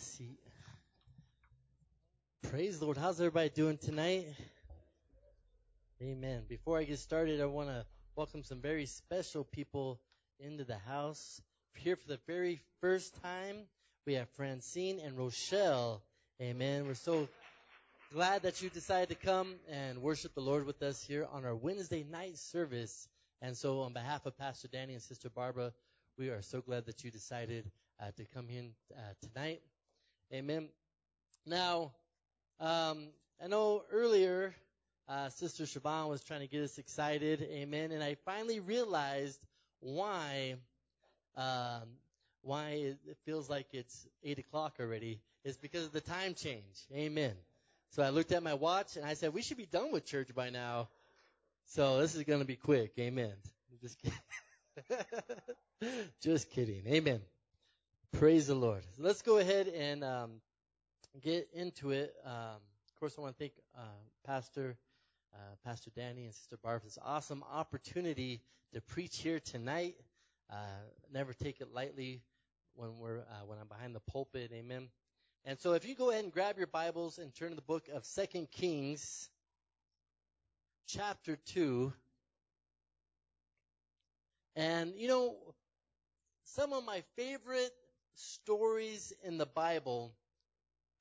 a seat. Praise the Lord. How's everybody doing tonight? Amen. Before I get started, I want to welcome some very special people into the house. Here for the very first time, we have Francine and Rochelle. Amen. We're so glad that you decided to come and worship the Lord with us here on our Wednesday night service. And so on behalf of Pastor Danny and Sister Barbara, we are so glad that you decided to come here tonight. Amen. Now, I know earlier Sister Siobhan was trying to get us excited. Amen. And I finally realized why it feels like it's 8 o'clock already. It's because of the time change. Amen. So I looked at my watch, and I said, we should be done with church by now. So this is going to be quick. Amen. Just kidding. Just kidding. Amen. Praise the Lord. So let's go ahead and get into it. Of course, I want to thank Pastor Danny and Sister Barb for this awesome opportunity to preach here tonight. Never take it lightly when I'm behind the pulpit. Amen. And so if you go ahead and grab your Bibles and turn to the book of Second Kings, chapter 2. And, you know, some of my favorite stories in the Bible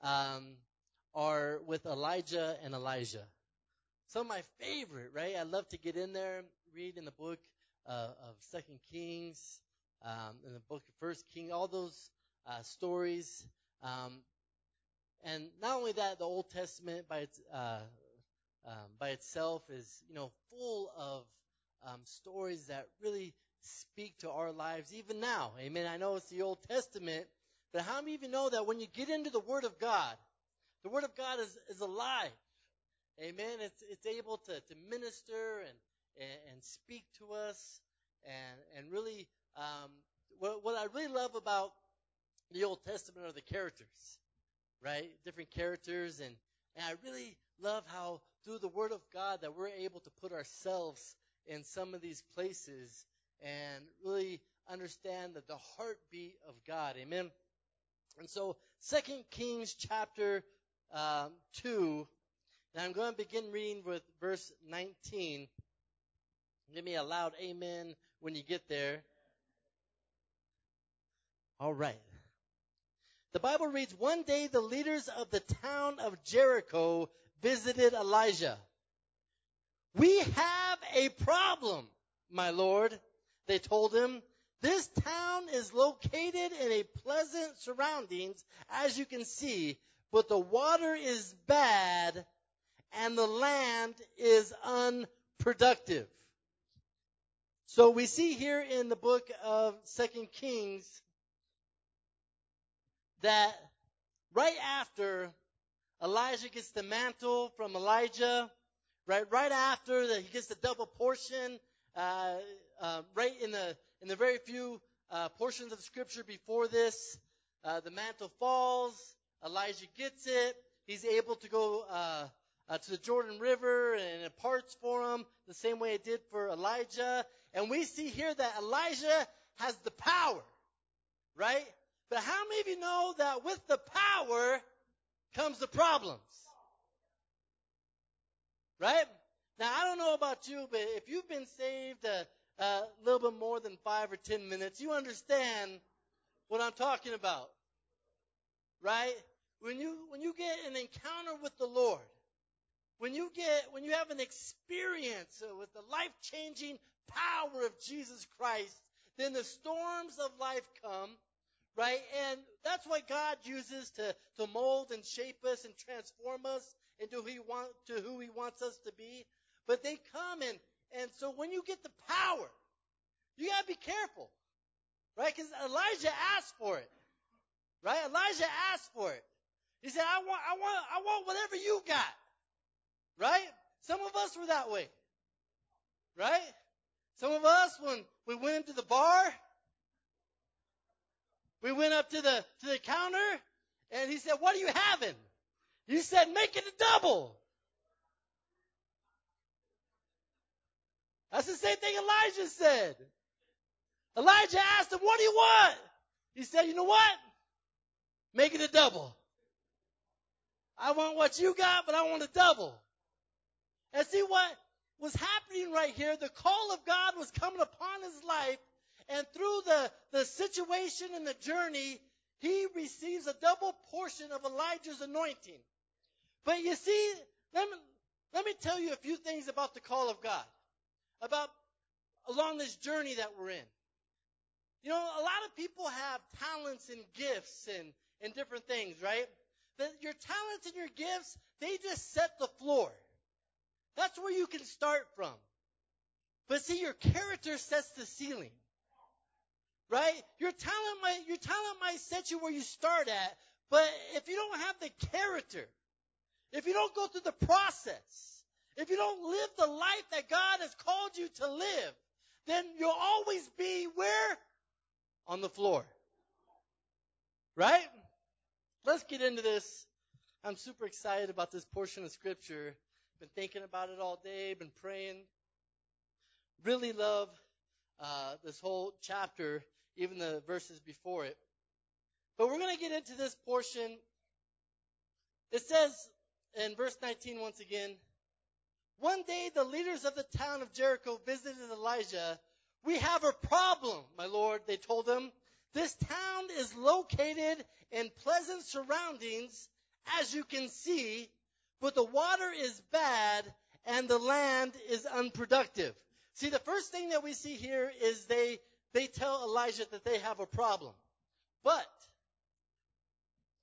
are with Elijah and Elisha. Some of my favorite, right? I love to get in there, read in the book of Second Kings, in the book of First Kings, all those stories. And not only that, the Old Testament by itself is, you know, full of stories that really speak to our lives even now. Amen. I know it's the Old Testament, but how many of you know that when you get into the Word of God, the Word of God is alive. Amen. It's able to minister and speak to us and really what I really love about the Old Testament are the characters, right? Different characters, and I really love how through the Word of God that we're able to put ourselves in some of these places and really understand that the heartbeat of God. Amen. And so 2 Kings chapter 2, and I'm going to begin reading with verse 19. Give me a loud amen when you get there. All right. The Bible reads, one day the leaders of the town of Jericho visited Elijah. We have a problem, my Lord, they told him. This town is located in a pleasant surroundings, as you can see, but the water is bad and the land is unproductive. So we see here in the book of 2 Kings that right after Elijah gets the mantle from Elijah, right after that he gets the double portion, right in the very few portions of Scripture before this, the mantle falls. Elijah gets it. He's able to go to the Jordan River, and it parts for him the same way it did for Elijah. And we see here that Elijah has the power, right? But how many of you know that with the power comes the problems? Right? Now, I don't know about you, but if you've been saved a little bit more than 5 or 10 minutes, you understand what I'm talking about. Right? When you get an encounter with the Lord, when you have an experience with the life-changing power of Jesus Christ, then the storms of life come. Right? And that's what God uses to mold and shape us and transform us into who He wants us to be. But they come, and so when you get the power, you got to be careful. Right? Because Elijah asked for it. Right? Elijah asked for it. He said, I want whatever you got. Right? Some of us were that way. Right? Some of us, when we went into the bar, we went up to the counter, and he said, what are you having? You said, make it a double. That's the same thing Elijah said. Elijah asked him, what do you want? He said, you know what? Make it a double. I want what you got, but I want a double. And see what was happening right here. The call of God was coming upon his life. And through the situation and the journey, he receives a double portion of Elijah's anointing. But you see, let me tell you a few things about the call of God, about along this journey that we're in. You know, a lot of people have talents and gifts and different things, right? But your talents and your gifts, they just set the floor. That's where you can start from. But see, your character sets the ceiling. Right? Your talent might set you where you start at, but if you don't have the character, if you don't go through the process, if you don't live the life that God has called you to live, then you'll always be where? On the floor. Right? Let's get into this. I'm super excited about this portion of scripture. Been thinking about it all day, been praying. Really love this whole chapter, even the verses before it. But we're going to get into this portion. It says in verse 19 once again, one day the leaders of the town of Jericho visited Elijah. We have a problem, my lord, they told him. This town is located in pleasant surroundings, as you can see, but the water is bad and the land is unproductive. See, the first thing that we see here is they tell Elijah that they have a problem. But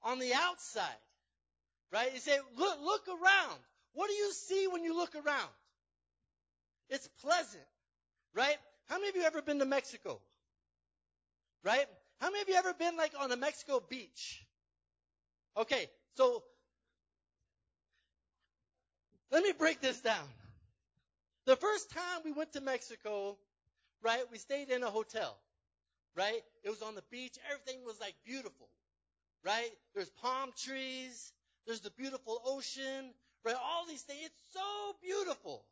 on the outside, right, they say, look around. What do you see when you look around? It's pleasant, right? How many of you ever been to Mexico? Right? How many of you ever been like on a Mexico beach? Okay, so let me break this down. The first time we went to Mexico, right, we stayed in a hotel, right? It was on the beach. Everything was like beautiful, right? There's palm trees. There's the beautiful ocean, right? All these things. It's so beautiful,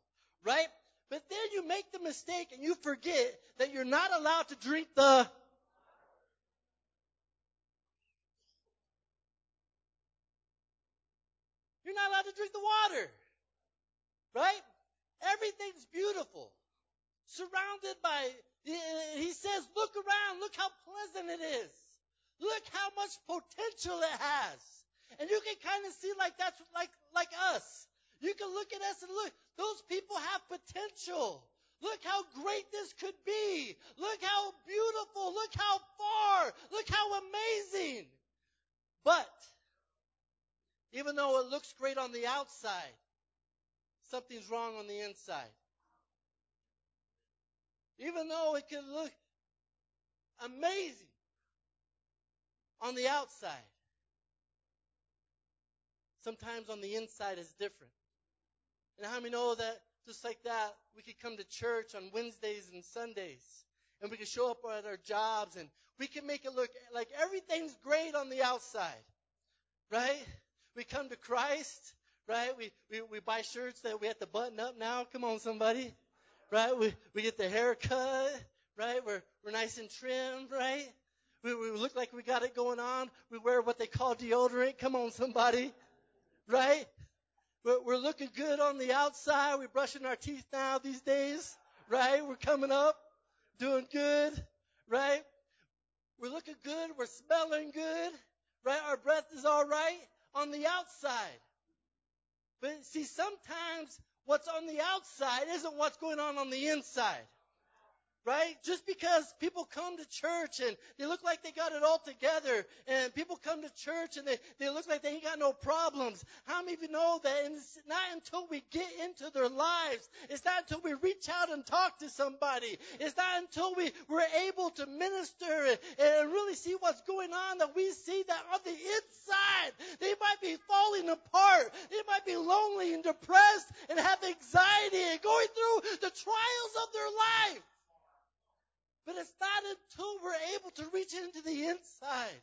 right? But then you make the mistake and you forget that you're not allowed to drink the... You're not allowed to drink the water, right? Everything's beautiful, surrounded by, he says, look around, look how pleasant it is. Look how much potential it has. And you can kind of see like that's like us. You can look at us and look, those people have potential. Look how great this could be. Look how beautiful. Look how far. Look how amazing. But even though it looks great on the outside, something's wrong on the inside. Even though it can look amazing on the outside, sometimes on the inside is different. And how many know that just like that, we could come to church on Wednesdays and Sundays, and we could show up at our jobs, and we can make it look like everything's great on the outside, right? We come to Christ. Right? We buy shirts that we have to button up now. Come on, somebody. Right? We get the haircut. Right? We're nice and trimmed. Right? We look like we got it going on. We wear what they call deodorant. Come on, somebody. Right? We're looking good on the outside. We're brushing our teeth now these days. Right? We're coming up, doing good. Right? We're looking good. We're smelling good. Right? Our breath is all right on the outside. But see, sometimes what's on the outside isn't what's going on the inside, right? Just because people come to church and they look like they got it all together, and people come to church and they look like they ain't got no problems. How many of you know that it's not until we get into their lives, it's not until we reach out and talk to somebody, it's not until we're able to minister and really see what's going on that we see that on the inside, they might be falling apart, they might be lonely and depressed and have anxiety and going through the trials of their life. But it's not until we're able to reach into the inside.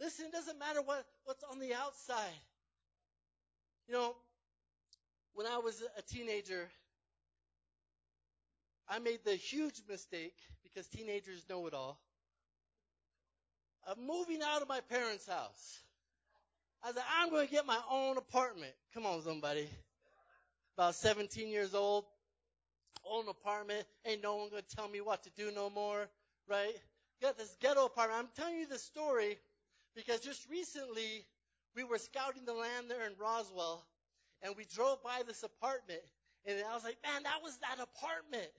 Listen, it doesn't matter what's on the outside. You know, when I was a teenager, I made the huge mistake, because teenagers know it all. of moving out of my parents' house. I said, I'm going to get my own apartment. Come on, somebody. About 17 years old, own apartment. Ain't no one going to tell me what to do no more, right? Got this ghetto apartment. I'm telling you this story because just recently we were scouting the land there in Roswell, and we drove by this apartment, and I was like, man, that was that apartment.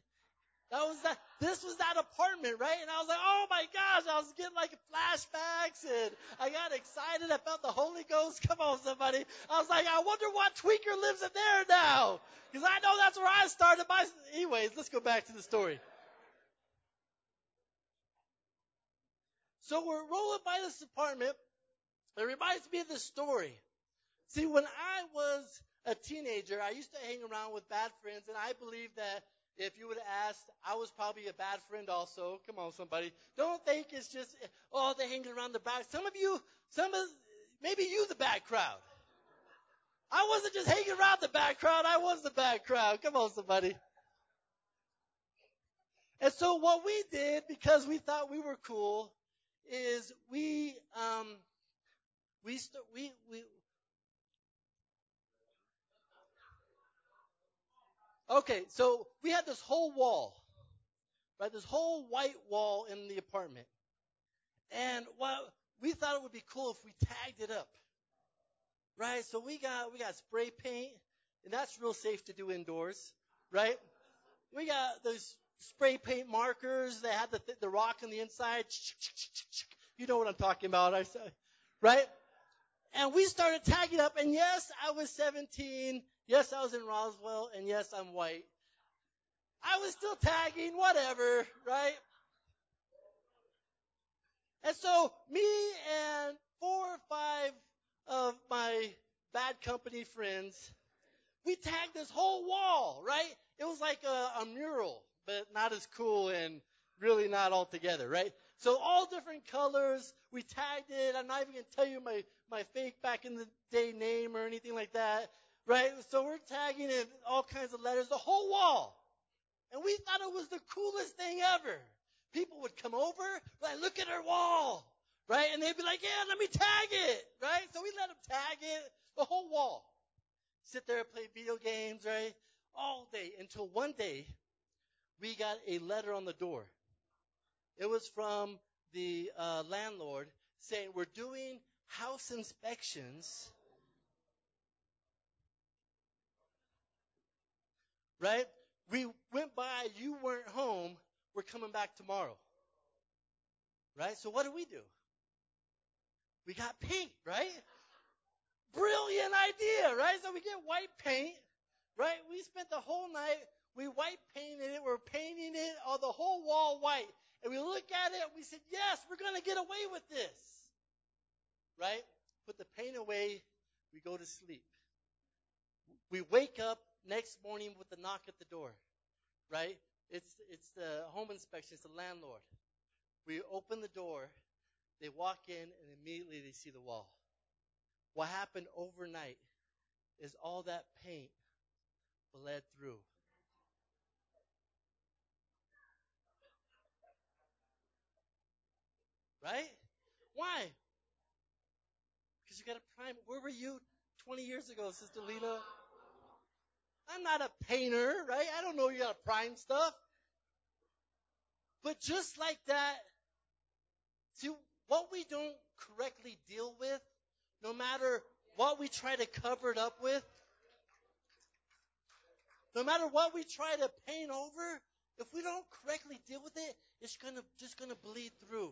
This was that apartment, right? And I was like, oh my gosh, I was getting like flashbacks and I got excited. I felt the Holy Ghost. Come on, somebody. I was like, I wonder what tweaker lives in there now. Cause I know that's where I started my, anyways, let's go back to the story. So we're rolling by this apartment. It reminds me of this story. See, when I was a teenager, I used to hang around with bad friends, and I believe that if you would have asked, I was probably a bad friend also. Come on, somebody. Don't think it's just, oh, they're hanging around the back. Maybe you the bad crowd. I wasn't just hanging around the bad crowd. I was the bad crowd. Come on, somebody. And so what we did, because we thought we were cool, is okay, so we had this whole wall, right? This whole white wall in the apartment. And we thought it would be cool if we tagged it up, right? So we got spray paint, and that's real safe to do indoors, right? We got those spray paint markers that had the rock on the inside. You know what I'm talking about, right? And we started tagging up, and yes, I was 17. Yes, I was in Roswell, and yes, I'm white. I was still tagging, whatever, right? And so me and 4 or 5 of my bad company friends, we tagged this whole wall, right? It was like a mural, but not as cool and really not all together, right? So all different colors, we tagged it. I'm not even going to tell you my fake back in the day name or anything like that. Right? So we're tagging in all kinds of letters, the whole wall. And we thought it was the coolest thing ever. People would come over, like, look at our wall. Right? And they'd be like, yeah, let me tag it. Right? So we let them tag it, the whole wall. Sit there and play video games, right? All day, until one day, we got a letter on the door. It was from the landlord saying, we're doing house inspections. Right? We went by, you weren't home, we're coming back tomorrow. Right? So what do? We got paint, right? Brilliant idea, right? So we get white paint, right? We spent the whole night, we white painted it, we're painting it, all the whole wall white. And we look at it, we said, yes, we're going to get away with this. Right? Put the paint away, we go to sleep. We wake up next morning with the knock at the door, right? It's the home inspection. It's the landlord. We open the door. They walk in, and immediately they see the wall. What happened overnight is all that paint bled through. Right? Why? Because you got a prime. Where were you 20 years ago, Sister Lena? I'm not a painter, right? I don't know you gotta prime stuff. But just like that, see, what we don't correctly deal with, no matter what we try to cover it up with, no matter what we try to paint over, if we don't correctly deal with it, it's just gonna bleed through.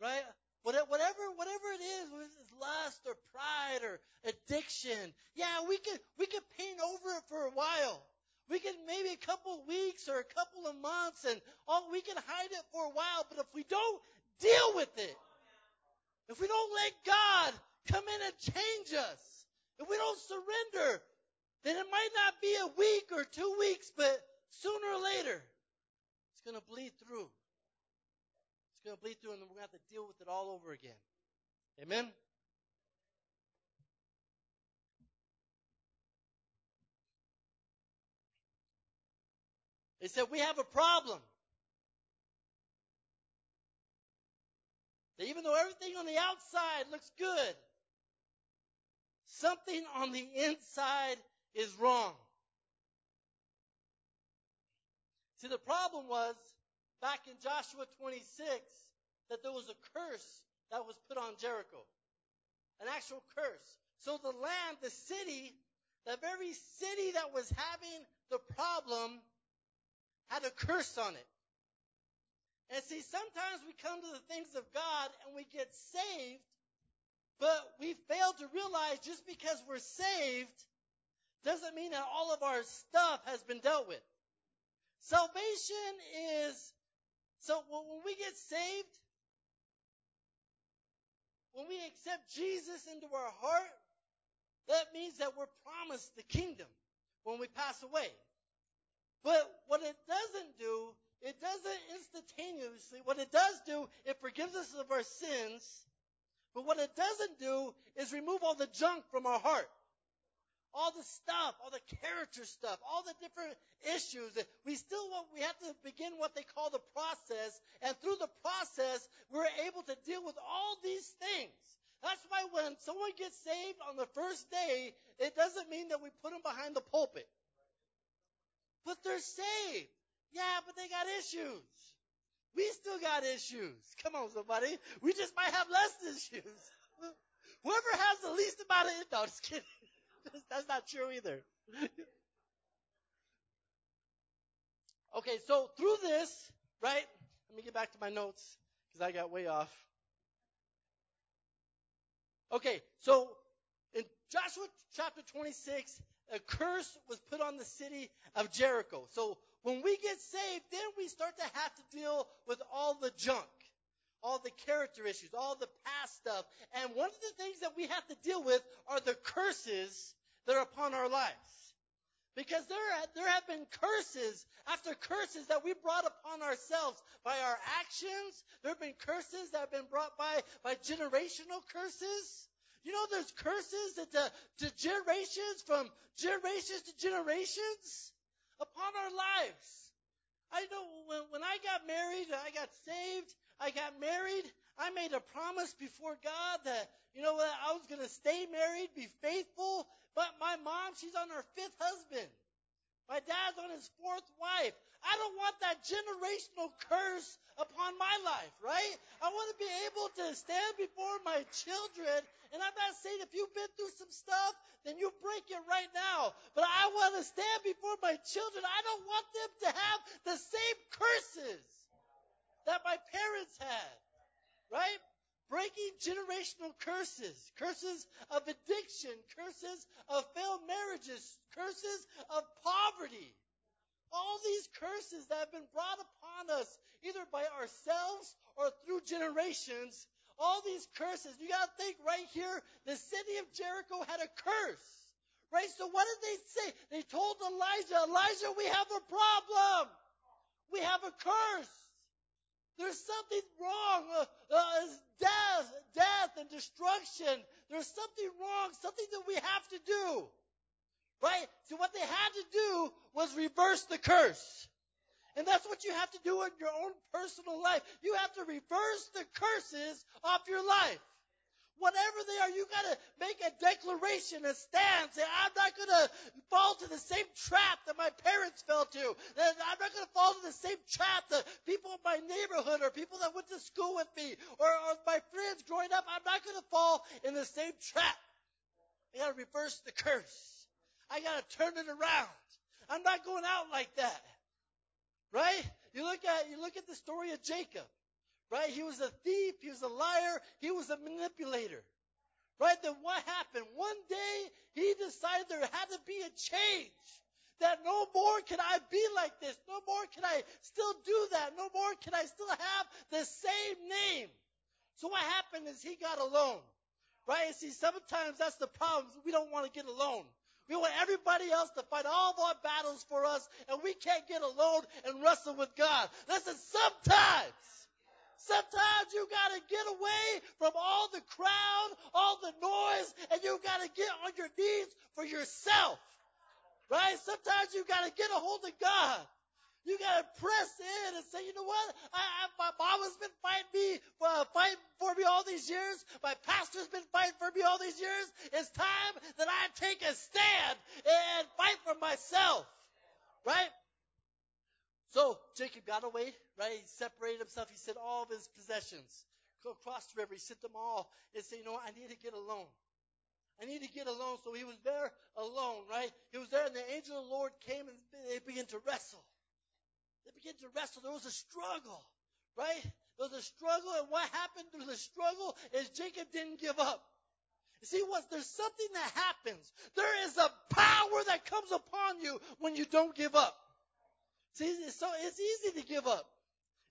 Right? Whatever it is, whether it's lust or pride or addiction, yeah, we could paint over it for a while. We could maybe a couple of weeks or a couple of months, and we can hide it for a while. But if we don't deal with it, if we don't let God come in and change us, if we don't surrender, then it might not be a week or 2 weeks, but sooner or later, it's going to bleed through. Going to bleed through, and we're going to have to deal with it all over again. Amen? They said, we have a problem. that even though everything on the outside looks good, something on the inside is wrong. See, the problem was back in Joshua 26 that there was a curse that was put on Jericho, an actual curse. So the land, the city, the very city that was having the problem had a curse on it. And see, sometimes we come to the things of God and we get saved, but we fail to realize just because we're saved doesn't mean that all of our stuff has been dealt with. Salvation is, so when we get saved, when we accept Jesus into our heart, that means that we're promised the kingdom when we pass away. But what it doesn't do, it doesn't instantaneously, what it does do, it forgives us of our sins, but what it doesn't do is remove all the junk from our heart. All the stuff, all the character stuff, all the different issues. We have to begin what they call the process, and through the process, we're able to deal with all these things. That's why when someone gets saved on the first day, it doesn't mean that we put them behind the pulpit. But they're saved. Yeah, but they got issues. We still got issues. Come on, somebody. We just might have less issues. Whoever has the least amount of it. No, just kidding. That's not true either. Okay, so through this, right? Let me get back to my notes because I got way off. Okay, so in Joshua chapter 26, a curse was put on the city of Jericho. So when we get saved, then we start to have to deal with all the junk, all the character issues, all the past stuff. And one of the things that we have to deal with are the curses that are upon our lives. Because there have been curses after curses that we brought upon ourselves by our actions. There have been curses that have been brought by generational curses. You know, there's curses that to generations, from generations to generations upon our lives. I know when I got married, I got saved, I got married, I made a promise before God that, you know what, I was going to stay married, be faithful. But my mom, she's on her fifth husband. My dad's on his fourth wife. I don't want that generational curse upon my life, right? I want to be able to stand before my children. And I'm not saying if you've been through some stuff, then you break it right now. But I want to stand before my children. I don't want them to have the same curses that my parents had, right? Breaking generational curses, curses of addiction, curses of failed marriages, curses of poverty. All these curses that have been brought upon us, either by ourselves or through generations, all these curses. You got to think right here, the city of Jericho had a curse, right? So what did they say? They told Elijah, Elijah, we have a problem. We have a curse. There's something wrong. Death and destruction. There's something wrong, something that we have to do. Right? So what they had to do was reverse the curse. And that's what you have to do in your own personal life. You have to reverse the curses off your life. Whatever they are, you got to make a declaration, a stand. Say, I'm not going to fall to the same trap that my parents fell to. That I'm not going to fall to the same trap that people in my neighborhood or people that went to school with me or my friends growing up. I'm not going to fall in the same trap. I got to reverse the curse. I got to turn it around. I'm not going out like that. Right? You look at the story of Jacob. Right? He was a thief. He was a liar. He was a manipulator. Right? Then what happened? One day, he decided there had to be a change. That no more can I be like this. No more can I still do that. No more can I still have the same name. So what happened is he got alone. Right? And see, sometimes that's the problem. We don't want to get alone. We want everybody else to fight all of our battles for us, and we can't get alone and wrestle with God. Listen, Sometimes you gotta get away from all the crowd, all the noise, and you gotta get on your knees for yourself. Right? Sometimes you gotta get a hold of God. You got to press in and say, you know what? My mom has been fighting for me all these years. My pastor's been fighting for me all these years. It's time that I take a stand and fight for myself, right? So Jacob got away, right? He separated himself. He sent all of his possessions across the river. He sent them all and said, you know what? I need to get alone. I need to get alone. So he was there alone, right? He was there, and the angel of the Lord came, and they began to wrestle. They began to wrestle. There was a struggle, right? There was a struggle, and what happened through the struggle is Jacob didn't give up. You see, there's something that happens. There is a power that comes upon you when you don't give up. See, so it's easy to give up.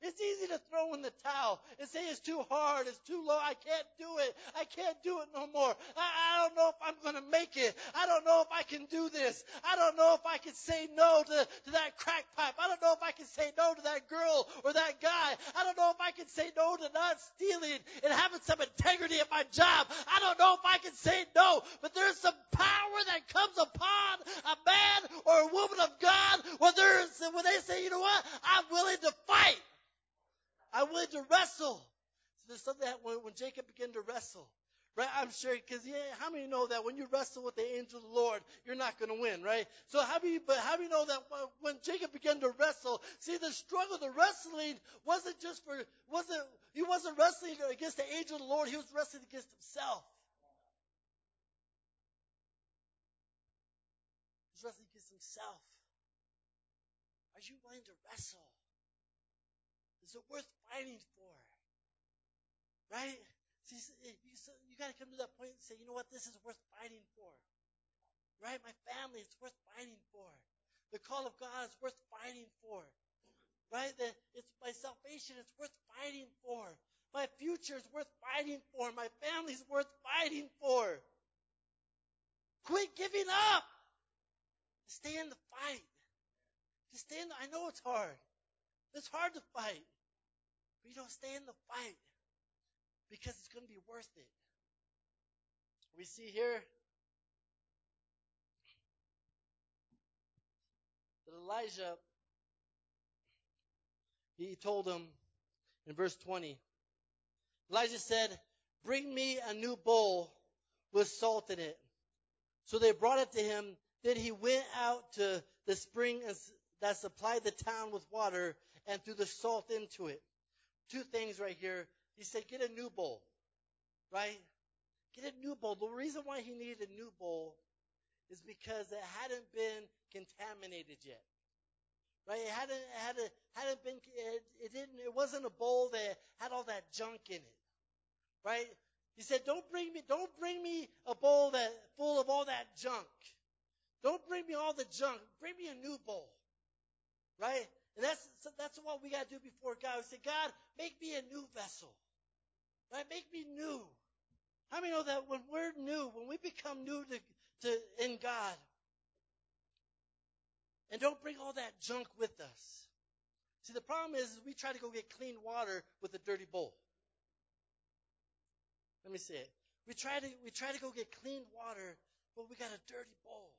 It's easy to throw in the towel and say it's too hard, it's too low, I can't do it. I can't do it no more. I don't know if I'm going to make it. I don't know if I can do this. I don't know if I can say no to that crack pipe. I don't know if I can say no to that girl or that guy. I don't know if I can say no to not stealing and having some integrity at my job. I don't know if I can say no, but there's some power that comes upon a man or a woman of God when they say, you know what, I'm willing to fight. I'm willing to wrestle. So there's something that when Jacob began to wrestle, right? I'm sure, because how many know that when you wrestle with the angel of the Lord, you're not going to win, right? So how do you know that when Jacob began to wrestle? See, the struggle, the wrestling he wasn't wrestling against the angel of the Lord. He was wrestling against himself. He was wrestling against himself. Are you willing to wrestle? Is it worth fighting for? Right? So you got to come to that point and say, you know what? This is worth fighting for. Right? My family, it's worth fighting for. The call of God is worth fighting for. Right? It's my salvation, it's worth fighting for. My future is worth fighting for. My family's worth fighting for. Quit giving up. Stay in the fight. Just stay in the, I know it's hard. It's hard to fight. But you don't stay in the fight because it's going to be worth it. We see here that Elijah, he told him in verse 20, Elijah said, "Bring me a new bowl with salt in it." So they brought it to him. Then he went out to the spring that supplied the town with water and threw the salt into it. Two things right here. He said, get a new bowl, right? Get a new bowl. The reason why he needed a new bowl is because it hadn't been contaminated yet, right? It wasn't a bowl that had all that junk in it, right? He said, don't bring me a bowl that full of all that junk. Don't bring me all the junk. Bring me a new bowl, right? And that's what we got to do before God. We say, God, make me a new vessel. Right? Make me new. How many know that when we're new, when we become new to in God, and don't bring all that junk with us. See, the problem is we try to go get clean water with a dirty bowl. Let me say it. We try to go get clean water, but we got a dirty bowl.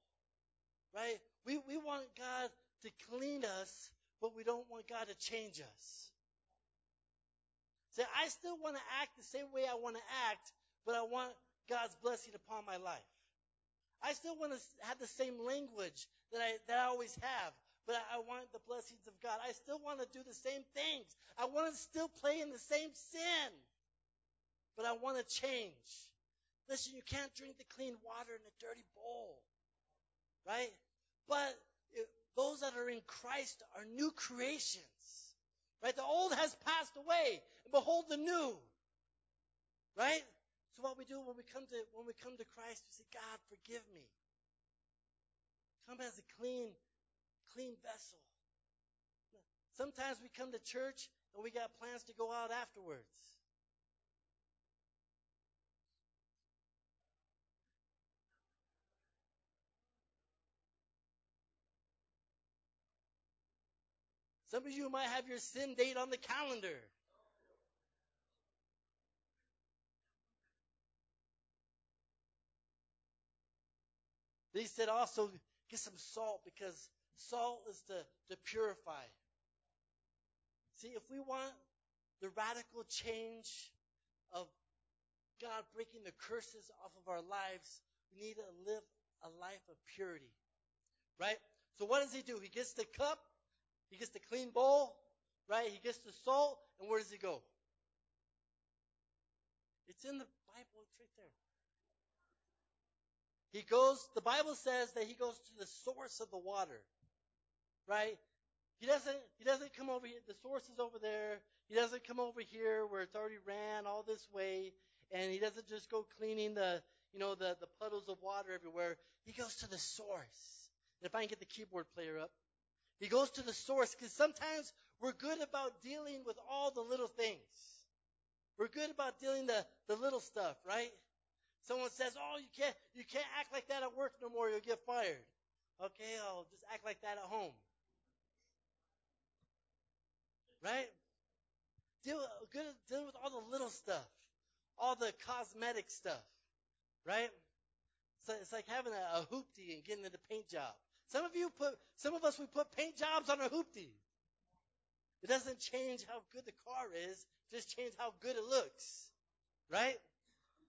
Right? We want God to clean us, but we don't want God to change us. See, I still want to act the same way I want to act, but I want God's blessing upon my life. I still want to have the same language that I always have, but I want the blessings of God. I still want to do the same things. I want to still play in the same sin, but I want to change. Listen, you can't drink the clean water in a dirty bowl, right? But those that are in Christ are new creations, right? The old has passed away, and behold the new, right? So what we do when we come to Christ, we say, God, forgive me. Come as a clean vessel. Sometimes we come to church and we got plans to go out afterwards. Some of you might have your sin date on the calendar. They said also get some salt because salt is to purify. See, if we want the radical change of God breaking the curses off of our lives, we need to live a life of purity, right? So what does he do? He gets the cup, he gets the clean bowl, right? He gets the salt, and where does he go? It's in the Bible, it's right there. He goes, the Bible says that he goes to the source of the water, right? He doesn't come over here. The source is over there. He doesn't come over here where it's already ran all this way. And he doesn't just go cleaning the puddles of water everywhere. He goes to the source. And if I can get the keyboard player up. He goes to the source because sometimes we're good about dealing with all the little things. We're good about dealing the little stuff, right? Someone says, oh, you can't act like that at work no more. You'll get fired. Okay, I'll just act like that at home. Right? Deal with all the little stuff, all the cosmetic stuff, right? So it's like having a hoopty and getting into paint job. Some of us put paint jobs on a hoopty. It doesn't change how good the car is, just change how good it looks, right?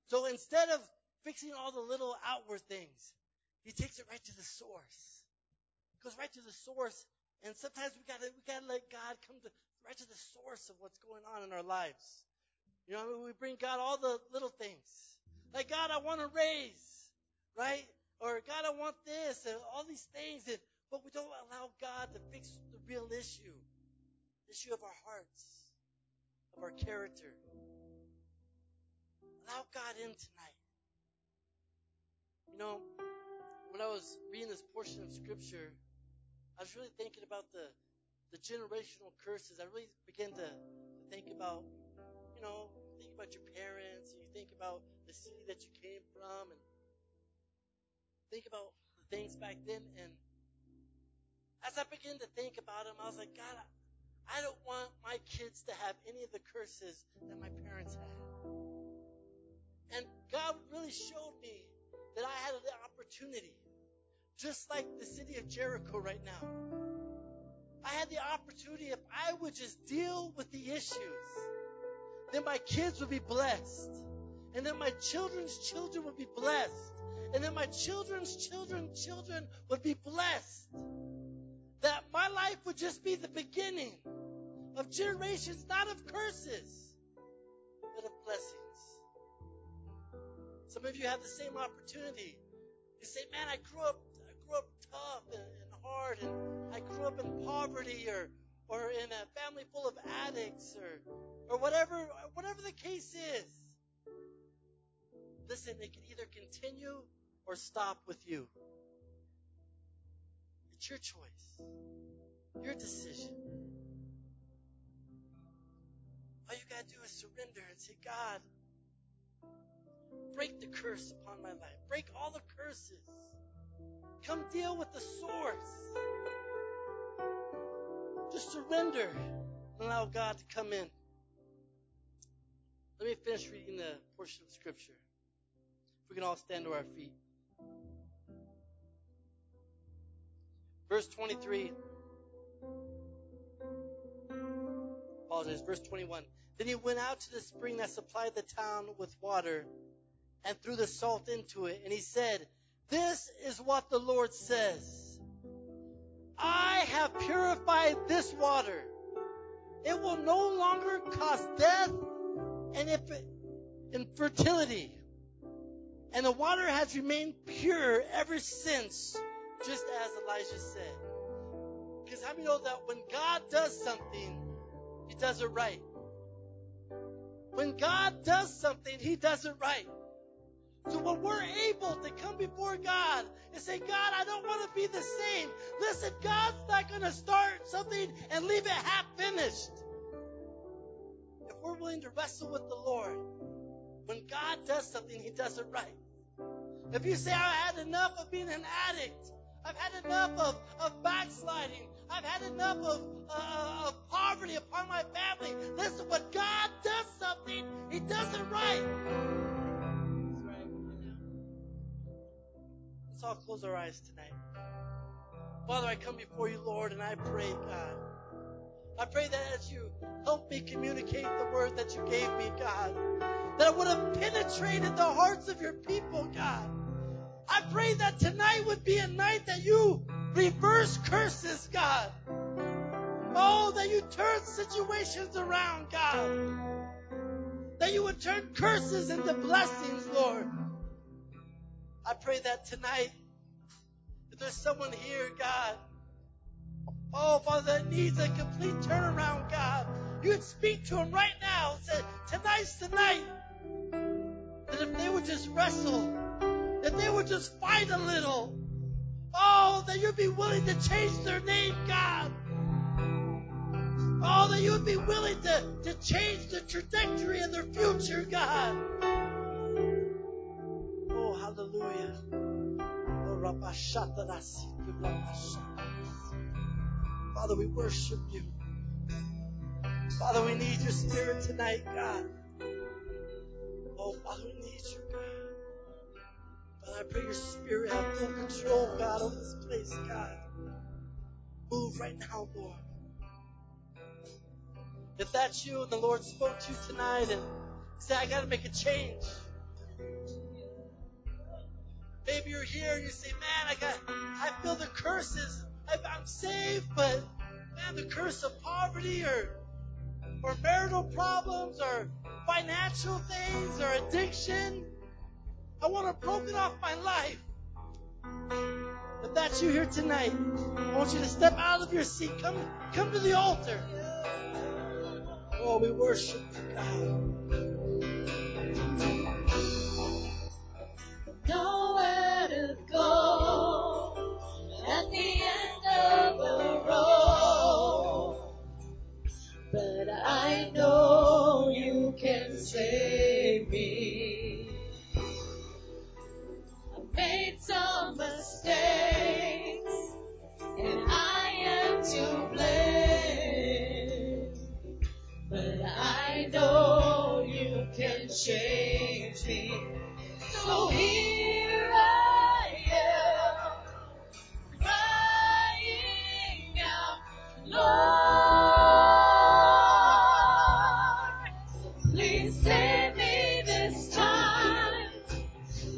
So instead of fixing all the little outward things, he takes it right to the source. It goes right to the source, and sometimes we gotta let God come to. Right to the source of what's going on in our lives. You know, we bring God all the little things. Like, God, I want to raise, right? Or, God, I want this, and all these things. But we don't allow God to fix the real issue. The issue of our hearts, of our character. Allow God in tonight. You know, when I was reading this portion of Scripture, I was really thinking about the generational curses. I really begin to think about, you know, think about your parents, and you think about the city that you came from, and think about the things back then. And as I begin to think about them, I was like, God, I don't want my kids to have any of the curses that my parents had. And God really showed me that I had the opportunity, just like the city of Jericho right now. I had the opportunity, if I would just deal with the issues, then my kids would be blessed. And then my children's children would be blessed. And then my children's children's children would be blessed. That my life would just be the beginning of generations, not of curses, but of blessings. Some of you have the same opportunity. You say, man, I grew up tough and hard, and I grew up in poverty or in a family full of addicts or whatever the case is. Listen, it can either continue or stop with you. It's your choice, your decision. All you gotta do is surrender and say, God, break the curse upon my life. Break all the curses. Come deal with the source. Just surrender and allow God to come in. Let me finish reading the portion of Scripture. If we can all stand to our feet. Verse 23. Apologize, verse 21. Then he went out to the spring that supplied the town with water and threw the salt into it. And he said, this is what the Lord says. I have purified this water. It will no longer cause death and infertility. And the water has remained pure ever since, just as Elijah said. Because how many know that when God does something, he does it right? When God does something, he does it right. So when we're able to come before God and say, God, I don't want to be the same. Listen, God's not going to start something and leave it half finished. If we're willing to wrestle with the Lord, when God does something, he does it right. If you say, I've had enough of being an addict. I've had enough of backsliding. I've had enough of poverty upon my family. Listen, when God does something, he does it right. Let's all close our eyes tonight. Father, I come before you, Lord, and I pray, God, I pray that as you help me communicate the word that you gave me, God, that it would have penetrated the hearts of your people, God. I pray that tonight would be a night that you reverse curses, God. Oh, that you turn situations around, God. That you would turn curses into blessings, Lord. I pray that tonight, if there's someone here, God, oh, Father, that needs a complete turnaround, God, you would speak to him right now. Say, tonight's the night. That if they would just wrestle, if they would just fight a little, oh, that you'd be willing to change their name, God. Oh, that you would be willing to change the trajectory of their future, God. Oh, hallelujah. Father, we worship you. Father, we need your spirit tonight, God. Oh, Father, we need you, God. Father, I pray your spirit have full control, God, over this place, God. Move right now, Lord. If that's you and the Lord spoke to you tonight and said, I got to make a change. Maybe you're here and you say, man, I feel the curses. I'm saved, but man, the curse of poverty or marital problems or financial things or addiction. I want to broken off my life. If that's you here tonight, I want you to step out of your seat. Come to the altar. Oh, we worship you, God. Nowhere to go at the end of the road, but I know you can save me. I made some mistakes, and I am to blame. But I know you can change me. So here I am, crying out, Lord, please save me this time.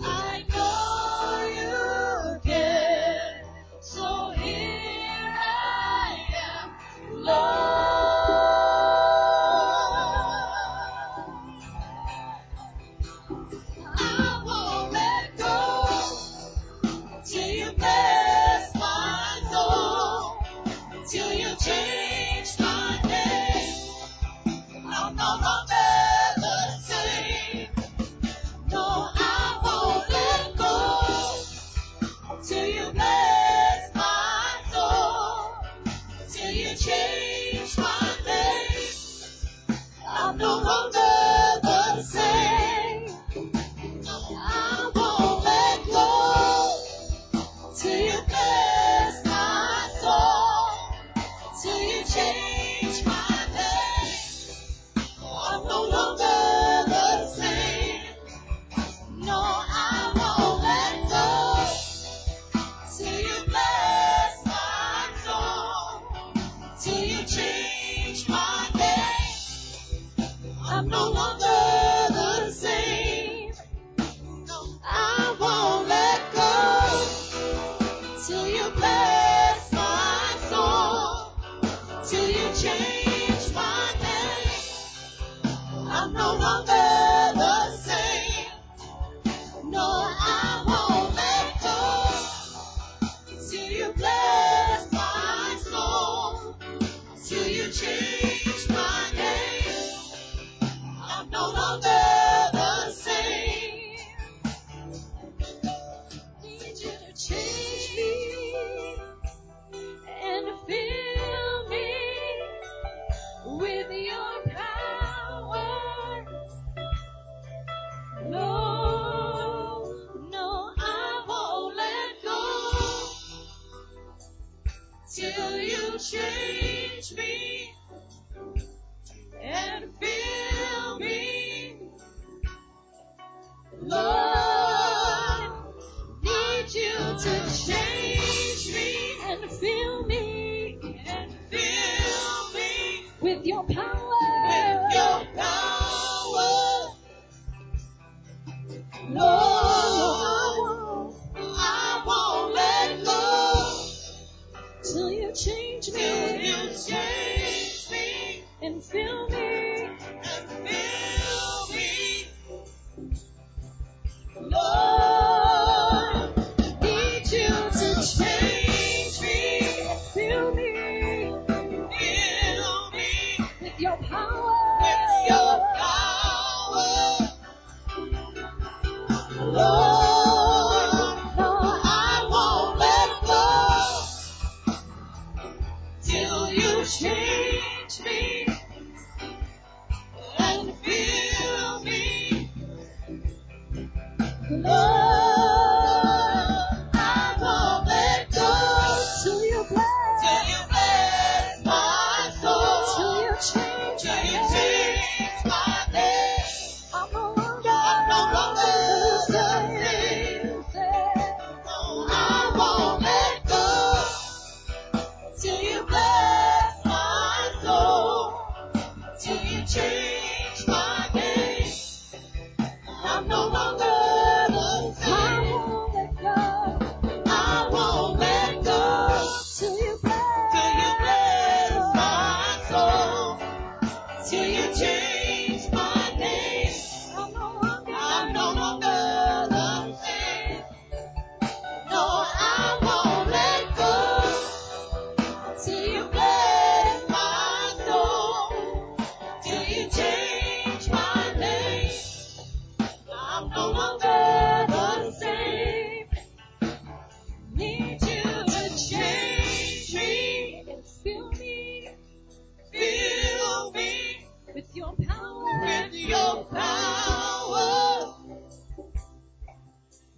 I know you can. So here I am, Lord.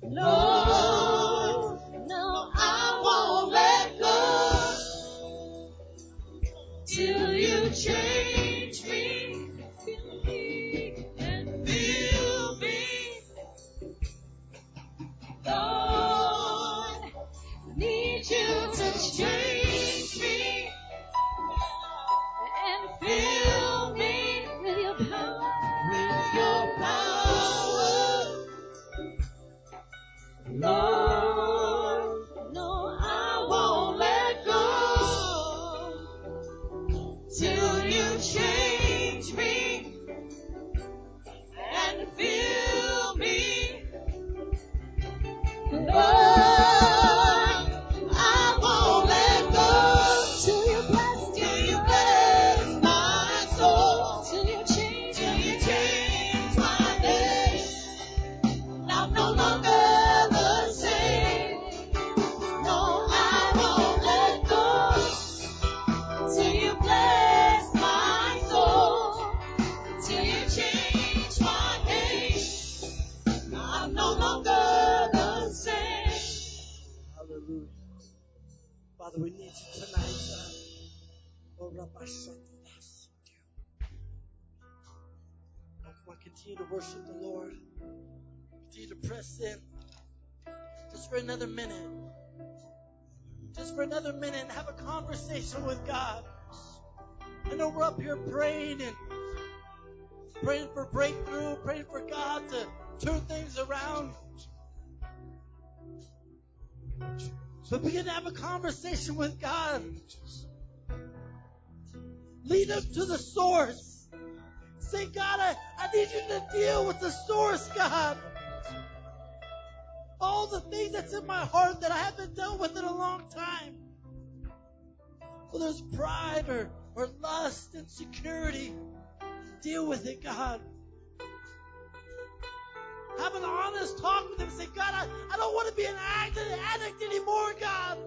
Lord, no, I won't let go till you change me. Fill me and fill me. Lord, need you to change me and fill me with your power. With your power. Lord, no, I won't let go till you change me and fill me. Lord, I won't let go till you bless my soul, till you change my days. I'm no longer the same. No, I won't let go till you bless my soul, till you change my days. I'm no longer the same. Hallelujah. Father, we need you tonight. Oh, Rabbi Shantas. Come on, continue to worship the Lord. Continue to press in. Just for another minute. Just for another minute and have a conversation with God. I know we're up here praying and praying for breakthrough, praying for God to turn things around. But begin to have a conversation with God. Lead up to the source. Say, God, I need you to deal with the source, God. All the things that's in my heart that I haven't dealt with in a long time. Well, there's pride or lust, insecurity. Deal with it, God. Have an honest talk with him. Say, God, I don't want to be an addict anymore, God.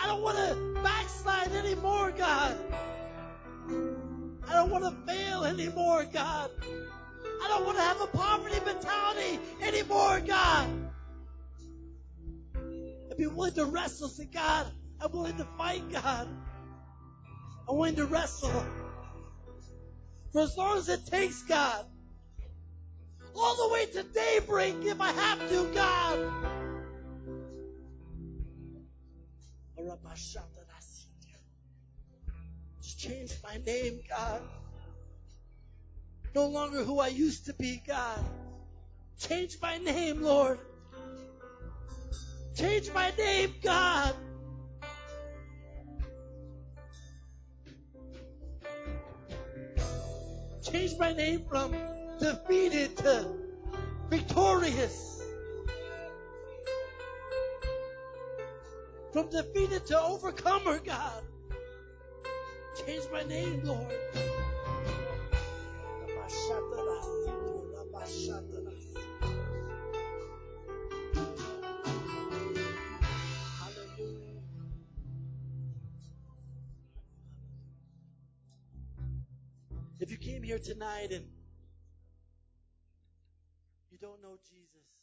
I don't want to backslide anymore, God. I don't want to fail anymore, God. I don't want to have a poverty mentality anymore, God. And be willing to wrestle. Say, God, I'm willing to fight, God. I'm willing to wrestle. For as long as it takes, God. All the way to daybreak if I have to, God. Just change my name, God. No longer who I used to be, God. Change my name, Lord. Change my name, God. Change my name from defeated to victorious. From defeated to overcomer, God. Change my name, Lord. Hallelujah. If you came here tonight and you don't know Jesus,